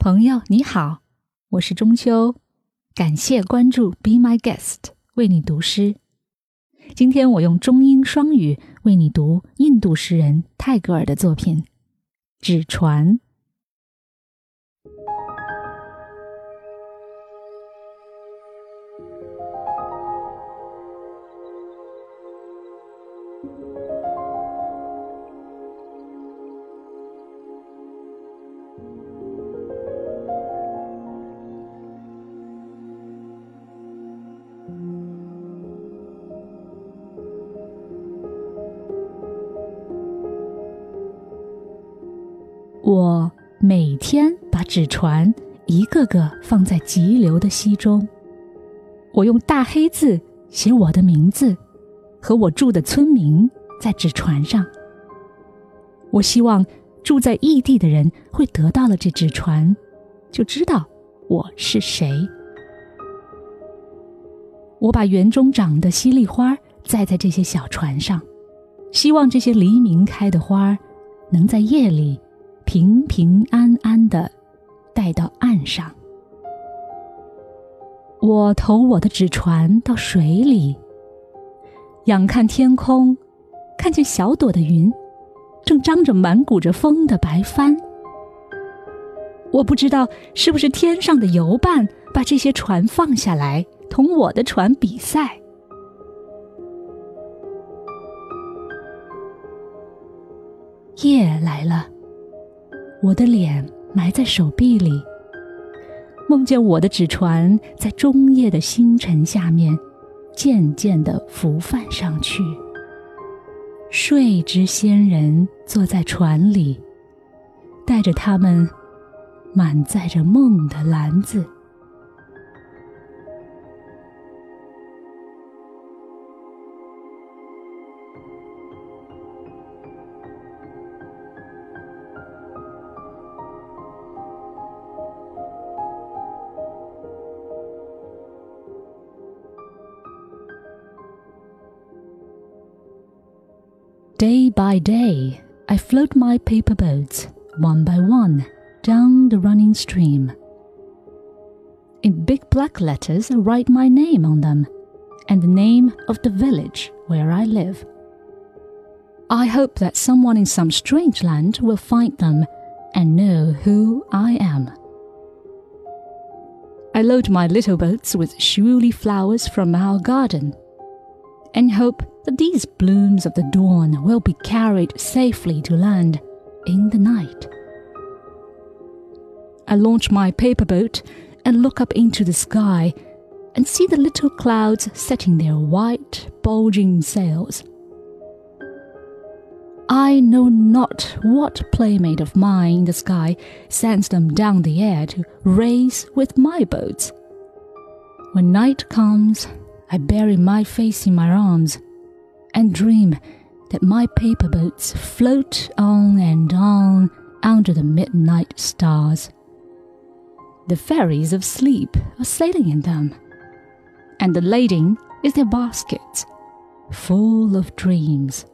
朋友你好，我是中秋，感谢关注 Be My Guest 为你读诗。今天我用中英双语为你读印度诗人泰戈尔的作品《纸船》。我每天把纸船一个个放在急流的溪中，我用大黑字写我的名字和我住的村民在纸船上。我希望住在异地的人会得到了这纸船，就知道我是谁。我把园中长的淅沥花栽在这些小船上，希望这些黎明开的花能在夜里平平安安地带到岸上。我投我的纸船到水里，仰看天空，看见小朵的云正张着满鼓着风的白帆。我不知道是不是天上的游伴把这些船放下来同我的船比赛。夜来了，我的脸埋在手臂里，梦见我的纸船在中夜的星辰下面渐渐地浮泛上去。睡之仙人坐在船里，带着他们满载着梦的篮子。Day by day, I float my paper boats, one by one, down the running stream. In big black letters I write my name on them, and the name of the village where I live. I hope that someone in some strange land will find them and know who I am. I load my little boats with shiuli flowers from our garden, and hope that these blooms of the dawn will be carried safely to land in the night. I launch my paper boat and look up into the sky and see the little clouds setting their white, bulging sails. I know not what playmate of mine in the sky sends them down the air to race with my boats. When night comes, I bury my face in my arms and dream that my paper boats float on and on under the midnight stars. The fairies of sleep are sailing in them, and the lading is their basket, full of dreams.